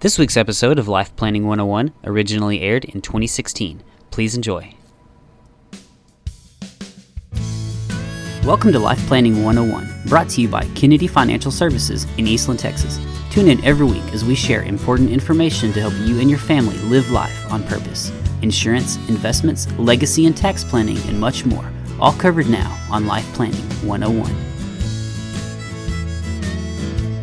This week's episode of Life Planning 101 originally aired in 2016. Please enjoy. Welcome to Life Planning 101, brought to you by Kennedy Financial Services in Eastland, Texas. Tune in every week as we share important information to help you and your family live life on purpose. Insurance, investments, legacy and tax planning, and much more. All covered now on Life Planning 101.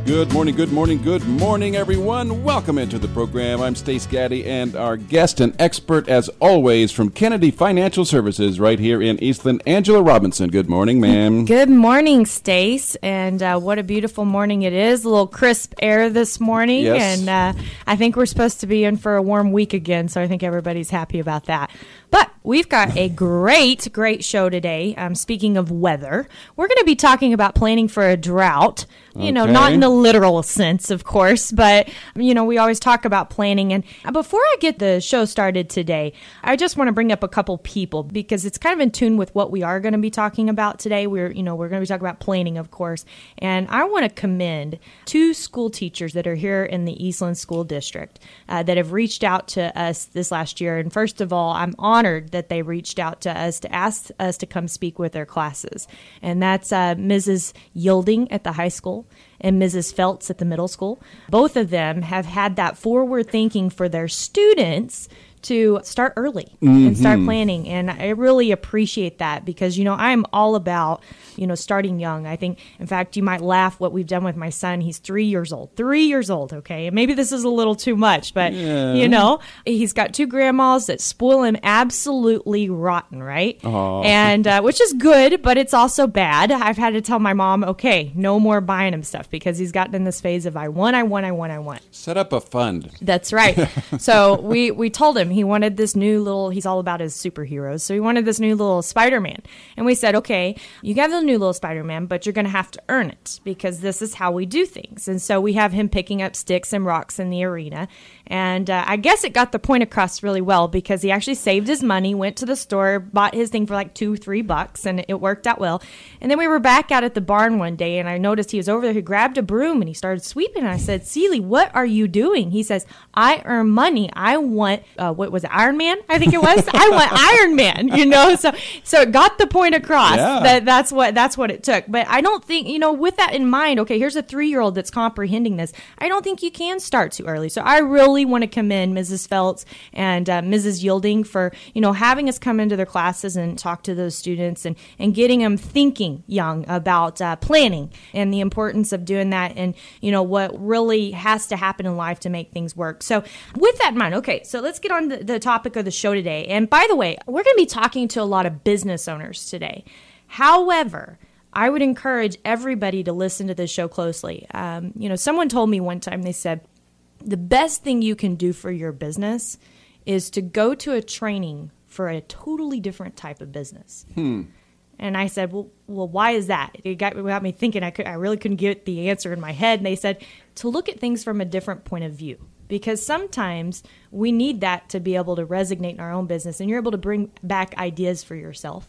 Good morning, everyone. Welcome into the program. I'm Stace Gaddy, and our guest and expert, as always, from Kennedy Financial Services right here in Eastland, Angela Robinson. Good morning, ma'am. Good morning, Stace, and what a beautiful morning it is. A little crisp air this morning, yes. And I think we're supposed to be in for a warm week again, so I think everybody's happy about that. But we've got a great show today. Speaking of weather, we're going to be talking about planning for a drought. You know, not in the literal sense, of course, but, you know, we always talk about planning. And before I get the show started today, I just want to bring up a couple people because it's kind of in tune with what we are going to be talking about today. We're going to be talking about planning, of course. And I want to commend two school teachers that are here in the Eastland School District that have reached out to us this last year. And first of all, I'm honored that they reached out to us to ask us to come speak with their classes. And that's Mrs. Yielding at the high school and Mrs. Feltz at the middle school. Both of them have had that forward thinking for their students to start early and start planning. And I really appreciate that because, you know, I'm all about, you know, starting young. I think, in fact, you might laugh what we've done with my son. He's 3 years old. 3 years old, okay? And maybe this is a little too much, but, you know, he's got two grandmas that spoil him absolutely rotten, right? Aww. And which is good, but it's also bad. I've had to tell my mom, okay, no more buying him stuff because he's gotten in this phase of I want. Set up a fund. That's right. So we told him, he wanted this new little, he's all about his superheroes. So he wanted this new little Spider-Man. And we said, okay, you got the new little Spider-Man, but you're going to have to earn it because this is how we do things. And so we have him picking up sticks and rocks in the arena. And I guess it got the point across really well because he actually saved his money, went to the store, bought his thing for like $2-3, and it worked out well. And then we were back out at the barn one day and I noticed he was over there. He grabbed a broom and he started sweeping. And I said, Seeley, what are you doing? He says, I earn money. I want, what was it, Iron Man? I think it was. I want Iron Man, you know? So it got the point across that that's what it took. But I don't think, you know, with that in mind, okay, here's a 3-year-old that's comprehending this. I don't think you can start too early. So I really want to commend Mrs. Feltz and Mrs. Yielding for, you know, having us come into their classes and talk to those students and getting them thinking young about planning and the importance of doing that and, you know, what really has to happen in life to make things work. So with that in mind, okay, so let's get on the topic of the show today. And by the way, we're going to be talking to a lot of business owners today. However, I would encourage everybody to listen to this show closely. You know, someone told me one time, they said, the best thing you can do for your business is to go to a training for a totally different type of business. And I said, well, why is that? It got me thinking. I really couldn't get the answer in my head. And they said, to look at things from a different point of view. Because sometimes we need that to be able to resonate in our own business, and you're able to bring back ideas for yourself.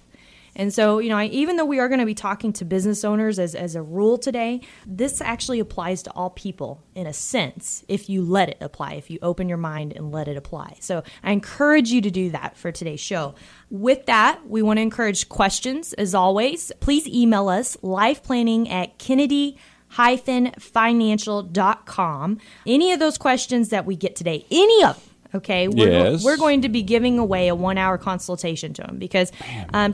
And so, you know, even though we are going to be talking to business owners as a rule today, this actually applies to all people in a sense, if you let it apply, if you open your mind and let it apply. So I encourage you to do that for today's show. With that, we want to encourage questions as always. Please email us lifeplanning@kennedy-financial.com. Any of those questions that we get today, any of them, okay, we're going to be giving away a 1-hour consultation to them because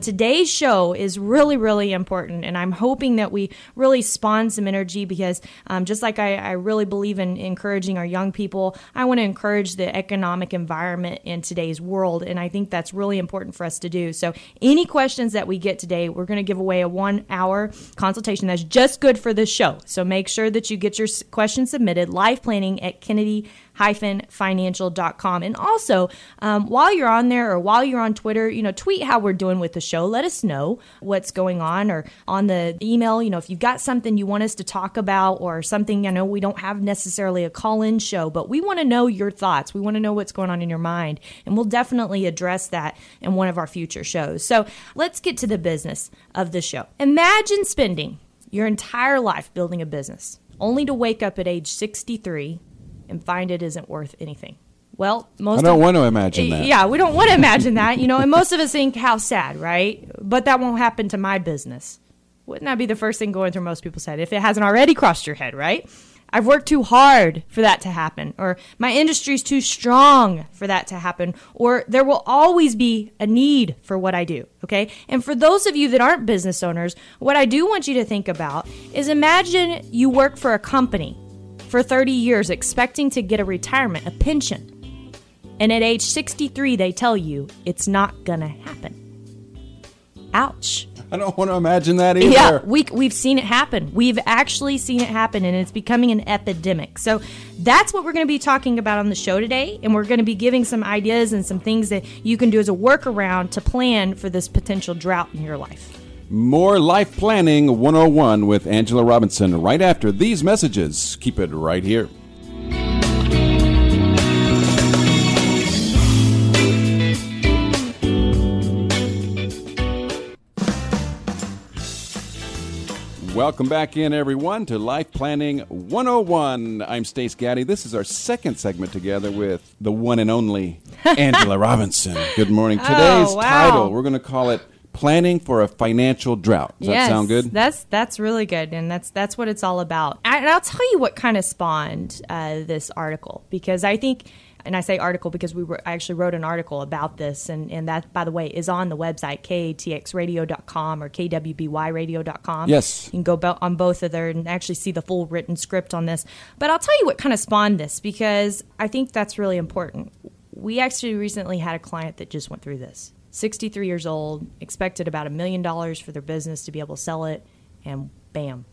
today's show is really, really important. And I'm hoping that we really spawn some energy because just like I really believe in encouraging our young people, I want to encourage the economic environment in today's world. And I think that's really important for us to do. So any questions that we get today, we're going to give away a 1-hour consultation that's just good for this show. So make sure that you get your questions submitted, lifeplanning@kennedy-financial.com. And also, while you're on there or while you're on Twitter, you know, tweet how we're doing with the show. Let us know what's going on, or on the email, you know, if you've got something you want us to talk about or something. I know we don't have necessarily a call-in show, but we want to know your thoughts. We want to know what's going on in your mind, and we'll definitely address that in one of our future shows. So let's get to the business of the show. Imagine spending your entire life building a business only to wake up at age 63 and find it isn't worth anything. Well, most I don't want to imagine that. Yeah, we don't want to imagine that, you know, and most of us think how sad, right? But that won't happen to my business. Wouldn't that be the first thing going through most people's head if it hasn't already crossed your head, right? I've worked too hard for that to happen, or my industry's too strong for that to happen, or there will always be a need for what I do, okay? And for those of you that aren't business owners, what I do want you to think about is imagine you work for a company for 30 years expecting to get a retirement, a pension, and at age 63, they tell you it's not going to happen. Ouch. I don't want to imagine that either. Yeah, we've seen it happen. We've actually seen it happen, and it's becoming an epidemic. So that's what we're going to be talking about on the show today, and we're going to be giving some ideas and some things that you can do as a workaround to plan for this potential drought in your life. More Life Planning 101 with Angela Robinson right after these messages. Keep it right here. Welcome back in, everyone, to Life Planning 101. I'm Stace Gaddy. This is our second segment together with the one and only Angela Robinson. Good morning. Today's title, we're going to call it Planning for a Financial Drought. Does that sound good? That's really good, and that's what it's all about. And I'll tell you what kind of spawned this article, because I think... And I say article because I actually wrote an article about this, and that, by the way, is on the website, katxradio.com or kwbyradio.com. Yes. You can go on both of there and actually see the full written script on this. But I'll tell you what kind of spawned this, because I think that's really important. We actually recently had a client that just went through this. 63 years old, expected about $1 million for their business to be able to sell it, and bam,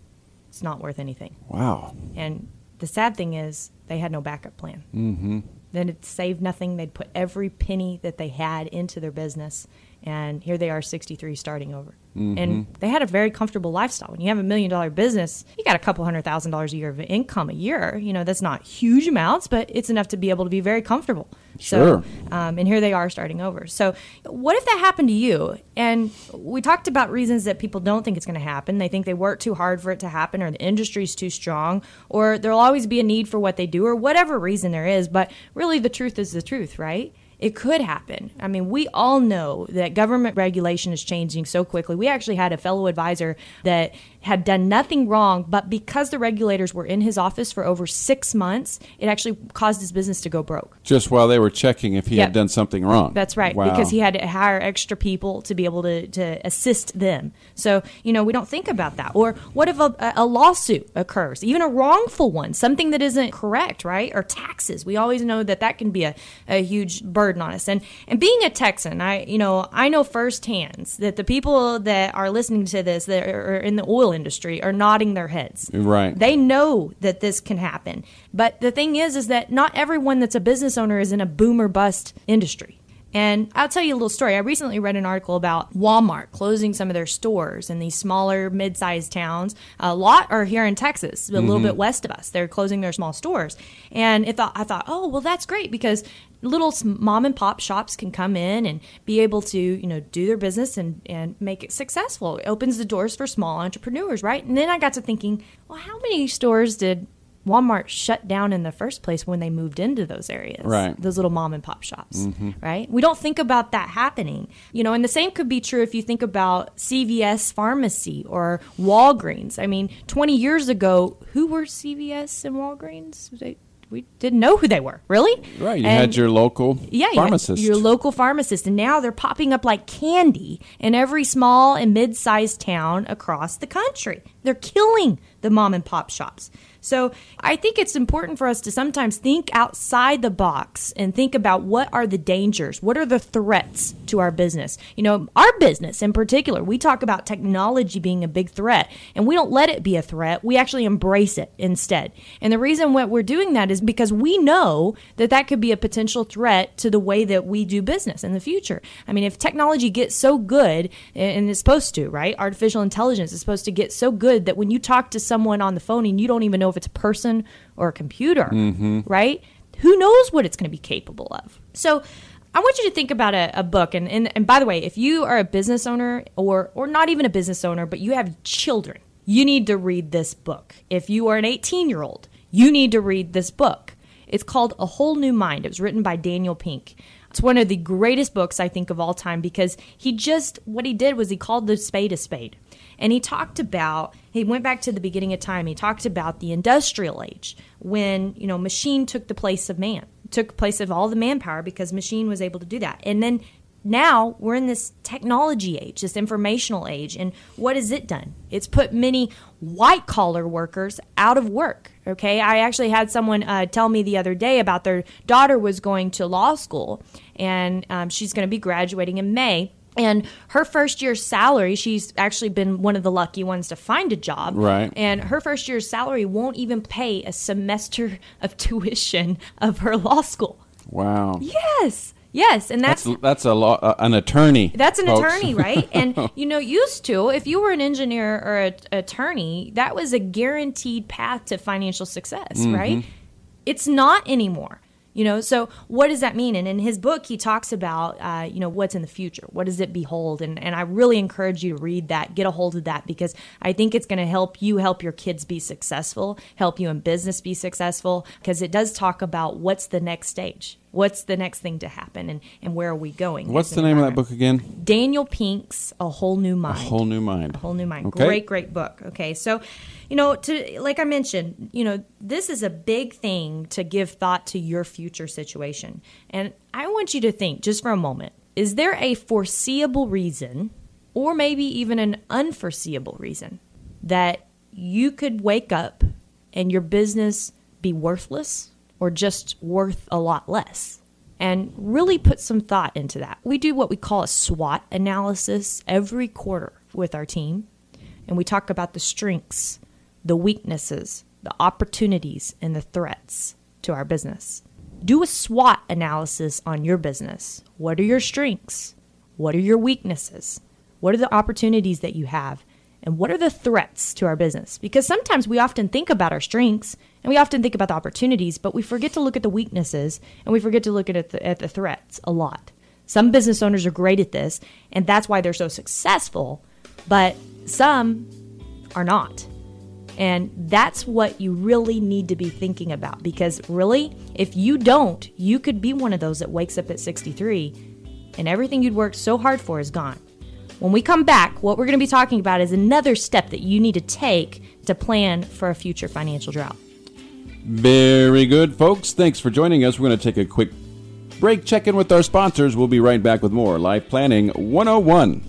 it's not worth anything. Wow. And the sad thing is they had no backup plan. Mm-hmm. Then it saved nothing. They'd put every penny that they had into their business. And here they are, 63, starting over. Mm-hmm. And they had a very comfortable lifestyle. When you have $1 million business, you got a couple $100,000 a year of income a year. You know, that's not huge amounts, but it's enough to be able to be very comfortable. Sure. So, and here they are starting over. So what if that happened to you? And we talked about reasons that people don't think it's going to happen. They think they work too hard for it to happen, or the industry's too strong, or there'll always be a need for what they do, or whatever reason there is. But really, the truth is the truth, right? It could happen. I mean, we all know that government regulation is changing so quickly. We actually had a fellow advisor that had done nothing wrong, but because the regulators were in his office for over 6 months, it actually caused his business to go broke. Just while they were checking if he had done something wrong. That's right. Wow. Because he had to hire extra people to be able to assist them. So, you know, we don't think about that. Or what if a lawsuit occurs, even a wrongful one, something that isn't correct, right? Or taxes. We always know that that can be a huge burden on us. And being a Texan, I know firsthand that the people that are listening to this that are in the oil industry are nodding their heads. Right. They know that this can happen. But the thing is that not everyone that's a business owner is in a boom or bust industry. And I'll tell you a little story. I recently read an article about Walmart closing some of their stores in these smaller, mid-sized towns. A lot are here in Texas, a little bit west of us. They're closing their small stores. And I thought, oh, well, that's great, because little mom and pop shops can come in and be able to, you know, do their business and make it successful. It opens the doors for small entrepreneurs, right? And then I got to thinking, well, how many stores did Walmart shut down in the first place when they moved into those areas, right? Those little mom and pop shops, right? We don't think about that happening, you know, and the same could be true if you think about CVS Pharmacy or Walgreens. I mean, 20 years ago, who were CVS and Walgreens? We didn't know who they were, really. Right. You had your local pharmacist. Your local pharmacist. And now they're popping up like candy in every small and mid-sized town across the country. They're killing the mom and pop shops. So I think it's important for us to sometimes think outside the box and think about what are the dangers, what are the threats to our business. You know, our business in particular, we talk about technology being a big threat, and we don't let it be a threat. We actually embrace it instead. And the reason why we're doing that is because we know that that could be a potential threat to the way that we do business in the future. I mean, if technology gets so good, and it's supposed to, right? Artificial intelligence is supposed to get so good that when you talk to someone on the phone and you don't even know if it's a person or a computer, right? Who knows what it's going to be capable of? So I want you to think about a book. And by the way, if you are a business owner or not even a business owner, but you have children, you need to read this book. If you are an 18-year-old, you need to read this book. It's called A Whole New Mind. It was written by Daniel Pink. It's one of the greatest books, I think, of all time, because what he did was he called the spade a spade. And he went back to the beginning of time. He talked about the industrial age when, machine took the place of man, took place of all the manpower because machine was able to do that. And then now we're in this technology age, this informational age. And what has it done? It's put many white-collar workers out of work, okay? I actually had someone tell me the other day about their daughter was going to law school, and she's going to be graduating in May. And her first year's salary, she's actually been one of the lucky ones to find a job. Right. And her first year's salary won't even pay a semester of tuition of her law school. Wow. Yes, and that's a law, an attorney. That's an folks. Attorney, right? And used to, if you were an engineer or an attorney, that was a guaranteed path to financial success, mm-hmm. right? It's not anymore. So what does that mean? And in his book, he talks about, what's in the future. What does it behold? And I really encourage you to read that, get a hold of that, because I think it's going to help you help your kids be successful, help you in business be successful, because it does talk about what's the next stage. What's the next thing to happen, and where are we going? What's the name of that book again? Daniel Pink's A Whole New Mind. A Whole New Mind. A Whole New Mind. Okay. Great book. Okay, so, like I mentioned, this is a big thing to give thought to your future situation. And I want you to think just for a moment, is there a foreseeable reason, or maybe even an unforeseeable reason, that you could wake up and your business be worthless? Or just worth a lot less? And really put some thought into that. We do what we call a SWOT analysis every quarter with our team. And we talk about the strengths, the weaknesses, the opportunities, and the threats to our business. Do a SWOT analysis on your business. What are your strengths? What are your weaknesses? What are the opportunities that you have? And what are the threats to our business? Because sometimes we often think about our strengths and we often think about the opportunities, but we forget to look at the weaknesses and we forget to look at the threats a lot. Some business owners are great at this, and that's why they're so successful, but some are not. And that's what you really need to be thinking about, because really, if you don't, you could be one of those that wakes up at 63 and everything you'd worked so hard for is gone. When we come back, what we're going to be talking about is another step that you need to take to plan for a future financial drought. Very good, folks. Thanks for joining us. We're going to take a quick break, check in with our sponsors. We'll be right back with more Life Planning 101.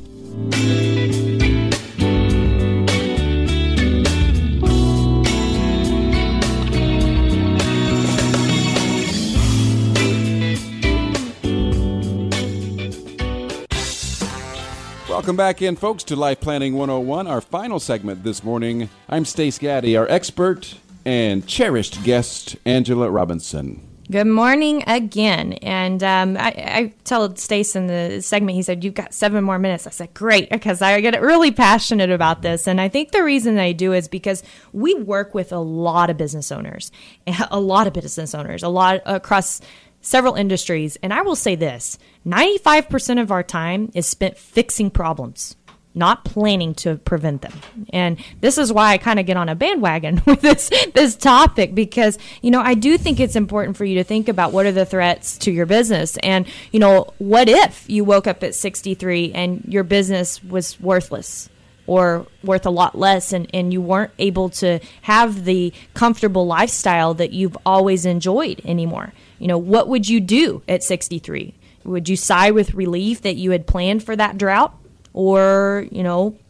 Welcome back in, folks, to Life Planning 101, our final segment this morning. I'm Stace Gaddy, our expert and cherished guest, Angela Robinson. Good morning again. And I told Stace in the segment, he said, you've got 7 more minutes. I said, great, because I get really passionate about this. And I think the reason I do is because we work with a lot of business owners, a lot across several industries. And I will say this, 95% of our time is spent fixing problems, not planning to prevent them. And this is why I kind of get on a bandwagon with this topic, because, I do think it's important for you to think about what are the threats to your business. And, what if you woke up at 63 and your business was worthless? Or worth a lot less, and you weren't able to have the comfortable lifestyle that you've always enjoyed anymore. What would you do at 63? Would you sigh with relief that you had planned for that drought? Or,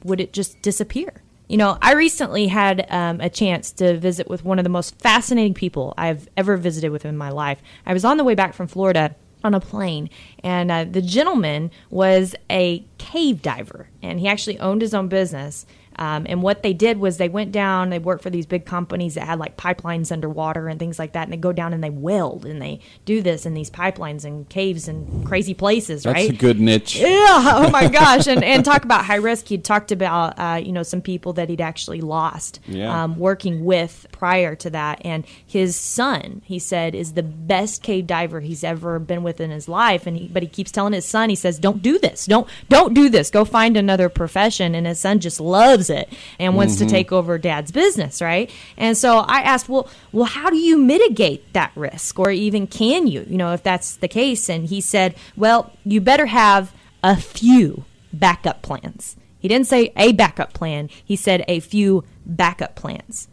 would it just disappear? I recently had a chance to visit with one of the most fascinating people I've ever visited with in my life. I was on the way back from Florida on a plane, and the gentleman was a cave diver, and he actually owned his own business. And what they did was they went down, they worked for these big companies that had like pipelines underwater and things like that, and they go down and they weld and they do this in these pipelines and caves and crazy places, right? That's a good niche. Yeah, oh my gosh. And talk about high risk. He'd talked about, some people that he'd actually lost working with prior to that. And his son, he said, is the best cave diver he's ever been with in his life. But he keeps telling his son, he says, don't do this. Don't do this. Go find another profession. And his son just loves it and wants to take over dad's business, right? And so I asked, well, how do you mitigate that risk, or even can you, you know, if that's the case? And he said, well, you better have a few backup plans. He didn't say a backup plan. He said a few backup plans.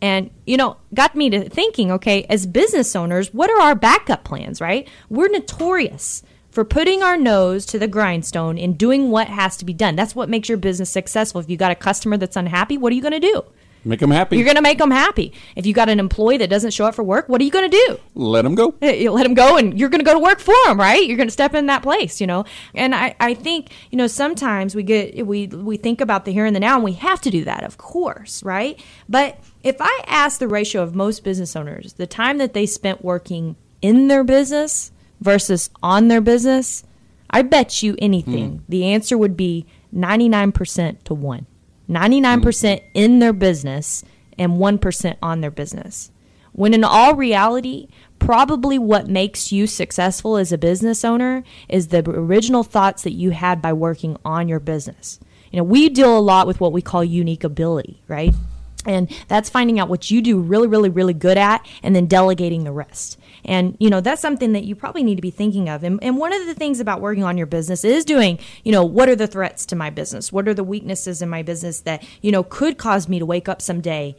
And, you know, got me to thinking, okay, as business owners, what are our backup plans, right? We're notorious for putting our nose to the grindstone and doing what has to be done. That's what makes your business successful. If you got a customer that's unhappy, what are you going to do? Make them happy. You're going to make them happy. If you got an employee that doesn't show up for work, what are you going to do? Let them go. You let them go, and you're going to go to work for them, right? You're going to step in that place, you know. And I think, you know, sometimes we think about the here and the now, and we have to do that, of course, right? But if I ask the ratio of most business owners, the time that they spent working in their business versus on their business, I bet you anything, the answer would be 99% to 1. 99% in their business and 1% on their business. When in all reality, probably what makes you successful as a business owner is the original thoughts that you had by working on your business. You know, we deal a lot with what we call unique ability, right? And that's finding out what you do really, really, really good at and then delegating the rest. And, you know, that's something that you probably need to be thinking of. And one of the things about working on your business is doing, you know, what are the threats to my business? What are the weaknesses in my business that, you know, could cause me to wake up someday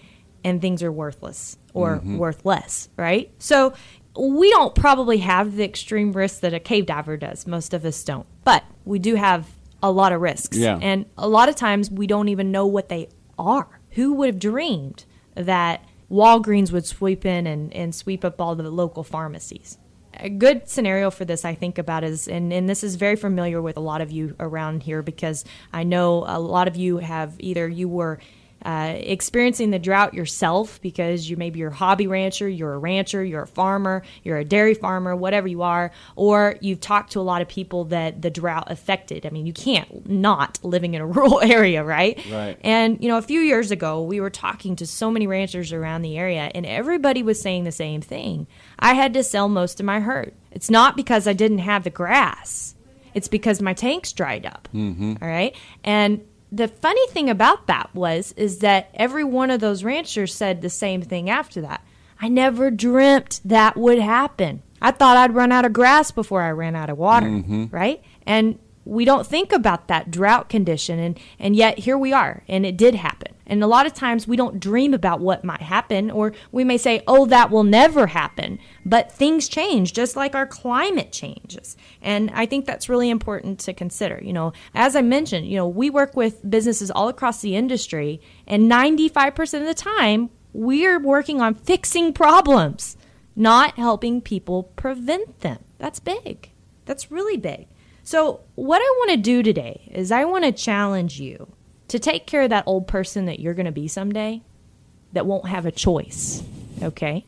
and things are worthless or worth less, right? So we don't probably have the extreme risks that a cave diver does. Most of us don't. But we do have a lot of risks. Yeah. And a lot of times we don't even know what they are. Who would have dreamed that Walgreens would sweep in and sweep up all the local pharmacies? A good scenario for this I think about is, and this is very familiar with a lot of you around here because I know a lot of you have either you were experiencing the drought yourself because you maybe you're a hobby rancher, you're a farmer, you're a dairy farmer, whatever you are, or you've talked to a lot of people that the drought affected. I mean, you can't not living in a rural area, right? Right. And, you know, a few years ago, we were talking to so many ranchers around the area, and everybody was saying the same thing. I had to sell most of my herd. It's not because I didn't have the grass. It's because my tanks dried up, all right? And the funny thing about that is that every one of those ranchers said the same thing after that. I never dreamt that would happen. I thought I'd run out of grass before I ran out of water, right? And we don't think about that drought condition, and yet here we are, and it did happen. And a lot of times we don't dream about what might happen, or we may say, oh, that will never happen. But things change, just like our climate changes. And I think that's really important to consider. You know, as I mentioned, you know, we work with businesses all across the industry, and 95% of the time, we're working on fixing problems, not helping people prevent them. That's big. That's really big. So what I want to do today is I want to challenge you to take care of that old person that you're going to be someday that won't have a choice, okay?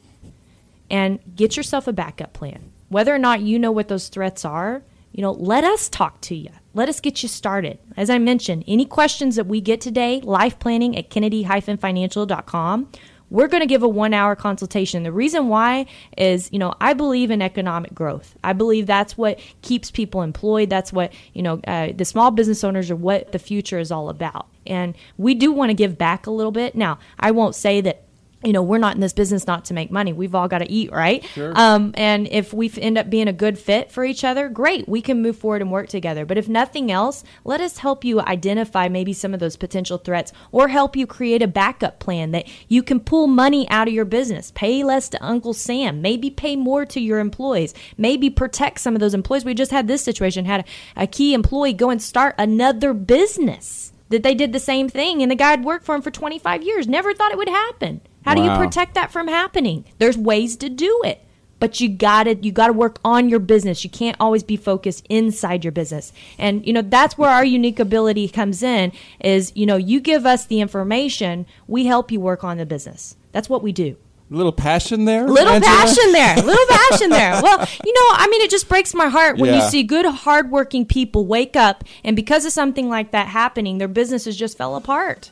And get yourself a backup plan. Whether or not you know what those threats are, you know, let us talk to you. Let us get you started. As I mentioned, any questions that we get today, lifeplanning@kennedy-financial.com. We're going to give a 1-hour consultation. The reason why is, you know, I believe in economic growth. I believe that's what keeps people employed. That's what, you know, the small business owners are what the future is all about. And we do want to give back a little bit. Now, I won't say that, you know, we're not in this business not to make money. We've all got to eat, right? Sure. And if we end up being a good fit for each other, great. We can move forward and work together. But if nothing else, let us help you identify maybe some of those potential threats or help you create a backup plan that you can pull money out of your business, pay less to Uncle Sam, maybe pay more to your employees, maybe protect some of those employees. We just had this situation, had a key employee go and start another business that they did the same thing. And the guy had worked for him for 25 years, never thought it would happen. How do you protect that from happening? There's ways to do it, but you gotta work on your business. You can't always be focused inside your business. And, you know, that's where our unique ability comes in is, you know, you give us the information, we help you work on the business. That's what we do. Little passion there? Little passion there. Well, you know, I mean, it just breaks my heart when you see good, hardworking people wake up, and because of something like that happening, their businesses just fell apart.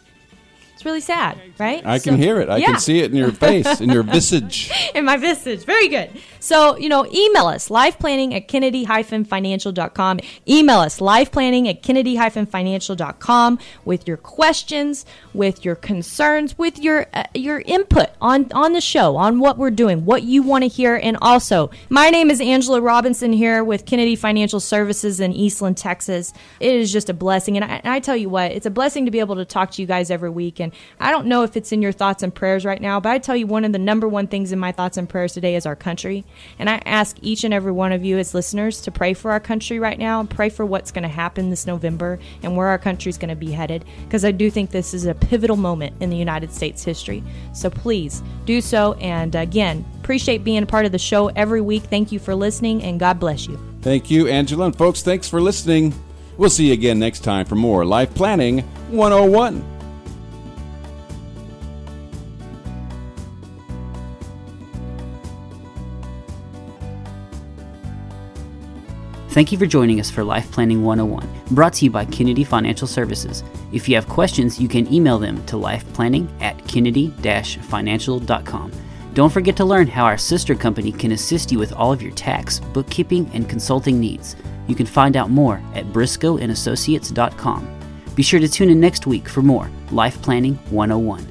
It's really sad, right? I can hear it. I can see it in your face, in your visage. In my visage. Very good. So, you know, email us, lifeplanning@kennedy-financial.com. Email us, lifeplanning@kennedy-financial.com with your questions, with your concerns, with your input on the show, on what we're doing, what you want to hear. And also, my name is Angela Robinson here with Kennedy Financial Services in Eastland, Texas. It is just a blessing. And I tell you what, it's a blessing to be able to talk to you guys every week. And I don't know if it's in your thoughts and prayers right now, but I tell you, one of the number one things in my thoughts and prayers today is our country. And I ask each and every one of you as listeners to pray for our country right now and pray for what's going to happen this November and where our country's going to be headed, because I do think this is a pivotal moment in the United States history. So please do so. And again, appreciate being a part of the show every week. Thank you for listening, and God bless you. Thank you, Angela. And folks, thanks for listening. We'll see you again next time for more Life Planning 101. Thank you for joining us for Life Planning 101, brought to you by Kennedy Financial Services. If you have questions, you can email them to lifeplanning@kennedy-financial.com. Don't forget to learn how our sister company can assist you with all of your tax, bookkeeping, and consulting needs. You can find out more at briscoeandassociates.com. Be sure to tune in next week for more Life Planning 101.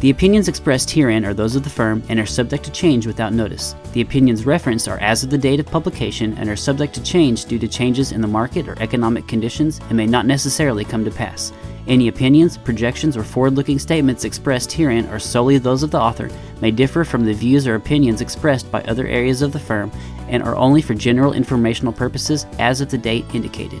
The opinions expressed herein are those of the firm and are subject to change without notice. The opinions referenced are as of the date of publication and are subject to change due to changes in the market or economic conditions and may not necessarily come to pass. Any opinions, projections, or forward-looking statements expressed herein are solely those of the author, may differ from the views or opinions expressed by other areas of the firm, and are only for general informational purposes as of the date indicated.